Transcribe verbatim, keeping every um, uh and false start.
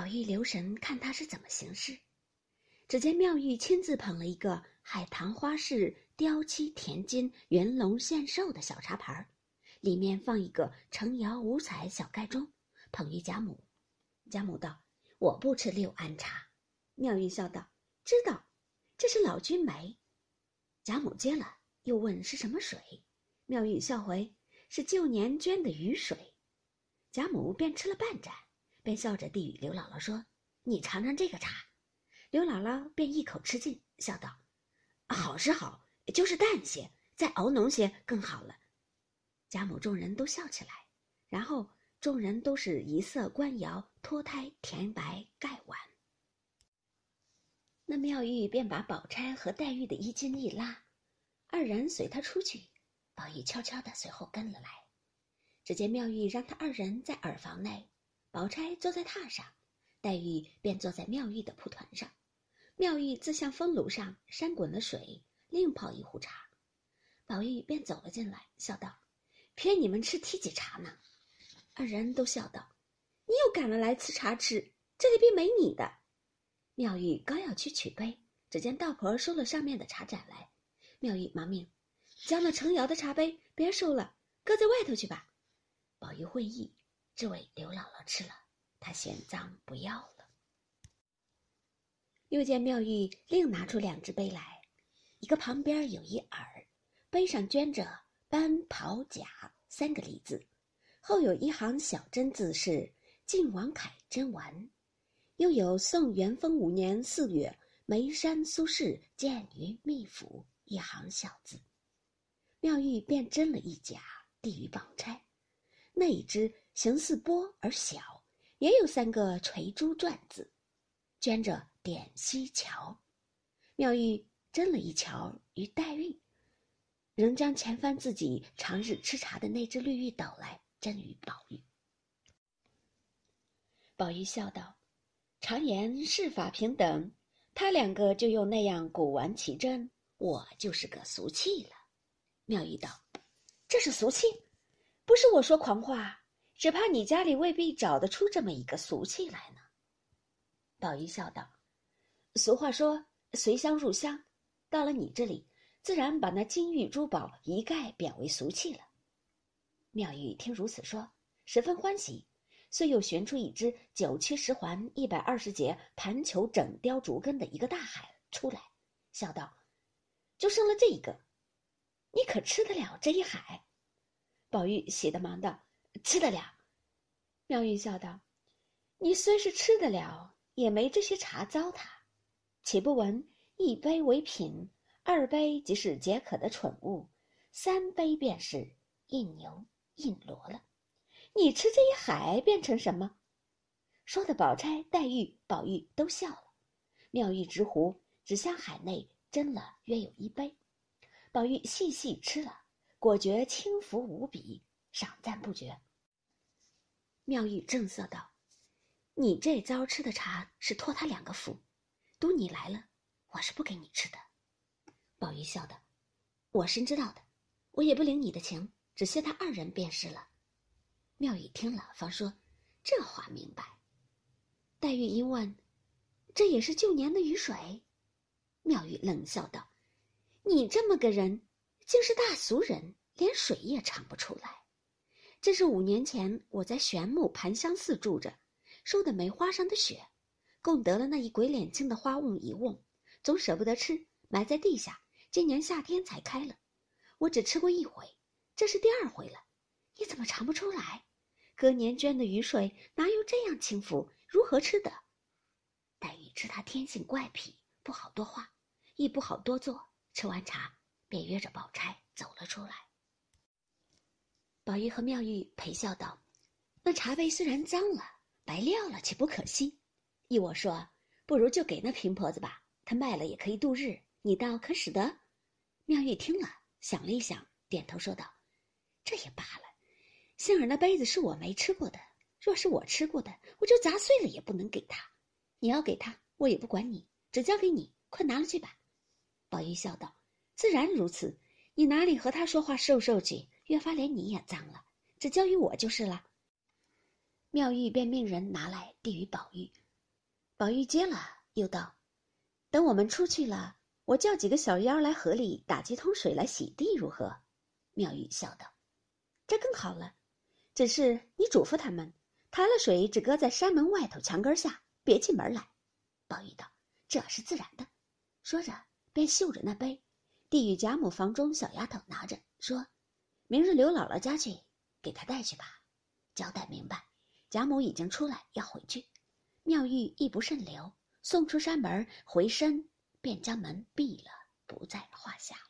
宝玉留神看他是怎么行事，只见妙玉亲自捧了一个海棠花式雕漆填金云龙献寿的小茶盘，里面放一个成窑五彩小盖盅，捧于贾母。贾母道：“我不吃六安茶。”妙玉笑道：“知道，这是老君梅。”贾母接了，又问是什么水。妙玉笑回：“是旧年捐的雨水。”贾母便吃了半盏，便笑着递与刘姥姥说：“你尝尝这个茶。”刘姥姥便一口吃尽，笑道：“好是好，就是淡些，再熬浓些更好了。”贾母众人都笑起来，然后众人都是一色官窑脱胎填白盖碗。那妙玉便把宝钗和黛玉的衣襟一拉，二人随她出去，宝玉悄悄地随后跟了来。只见妙玉让他二人在耳房内，宝钗坐在榻上，黛玉便坐在妙玉的蒲团上。妙玉自向风炉上扇滚了水，另泡一壶茶。宝玉便走了进来，笑道：“骗你们吃梯级茶呢。”二人都笑道：“你又赶了来吃茶吃，这里并没你的。”妙玉刚要去取杯，只见道婆收了上面的茶盏来，妙玉忙命：“将那成窑的茶杯别收了，搁在外头去吧。”宝玉会意，只为刘姥姥吃了，她嫌脏不要了。又见妙玉另拿出两只杯来，一个旁边有一耳，杯上镌着班袍甲三个离字，后有一行小真字是晋王恺真完，又有宋元丰五年四月眉山苏轼建于密府一行小字。妙玉便斟了一甲，递与宝钗。那一只形似波而小，也有三个垂珠篆字，镌着点西桥。妙玉斟了一桥与黛玉，仍将前番自己常日吃茶的那只绿玉斗来斟与宝玉。宝玉笑道：“常言世法平等，他两个就用那样古玩奇珍，我就是个俗气了。”妙玉道：“这是俗气？不是我说狂话，只怕你家里未必找得出这么一个俗气来呢。”宝玉笑道：“俗话说随香入香，到了你这里，自然把那金玉珠宝一概贬为俗气了。”妙玉听如此说，十分欢喜，遂又寻出一只九曲十环一百二十节盘球整雕竹根的一个大海出来，笑道：“就剩了这一个，你可吃得了这一海？”宝玉喜得忙道：“吃得了。”妙玉笑道：“你虽是吃得了，也没这些茶糟蹋。岂不闻一杯为品，二杯即是解渴的蠢物，三杯便是印牛印罗了。你吃这一海变成什么？”说的宝钗、黛玉、宝玉都笑了。妙玉执壶只向海内斟了约有一杯，宝玉细细吃了，果觉轻浮无比，赏赞不绝。妙玉正色道：“你这遭吃的茶是托他两个福，都你来了，我是不给你吃的。”宝玉笑道：“我深知道的，我也不领你的情，只谢他二人便是了。”妙玉听了，方说：“这话明白。”黛玉一问：“这也是旧年的雨水？”妙玉冷笑道：“你这么个人，竟是大俗人，连水也尝不出来。这是五年前我在玄木盘香寺住着，收的梅花上的雪，共得了那一鬼脸青的花瓮一瓮，总舍不得吃，埋在地下，今年夏天才开了。我只吃过一回，这是第二回了。你怎么尝不出来？隔年捐的雨水哪有这样轻浮，如何吃的？”黛玉知他天性怪癖，不好多话，亦不好多做，吃完茶便约着宝钗走了出来。宝玉和妙玉陪笑道：“那茶杯虽然脏了，白撂了，岂不可惜？依我说，不如就给那贫婆子吧，她卖了也可以度日，你倒可使得？”妙玉听了，想了一想，点头说道：“这也罢了，幸而那杯子是我没吃过的，若是我吃过的，我就砸碎了也不能给她。你要给她，我也不管你，只交给你，快拿了去吧。”宝玉笑道：“自然如此，你哪里和他说话受受去，越发连你也脏了，只交于我就是了。”妙玉便命人拿来递与宝玉，宝玉接了，又道：“等我们出去了，我叫几个小妖来河里打几桶水来洗地，如何？”妙玉笑道：“这更好了，只是你嘱咐他们，抬了水只搁在山门外头墙根下，别进门来。”宝玉道：“这是自然的。”说着便嗅着那杯，递与贾母房中小丫头拿着，说：“明日刘姥姥家去，给她带去吧。”交代明白，贾母已经出来要回去。妙玉亦不甚留，送出山门，回身便将门闭了，不在话下。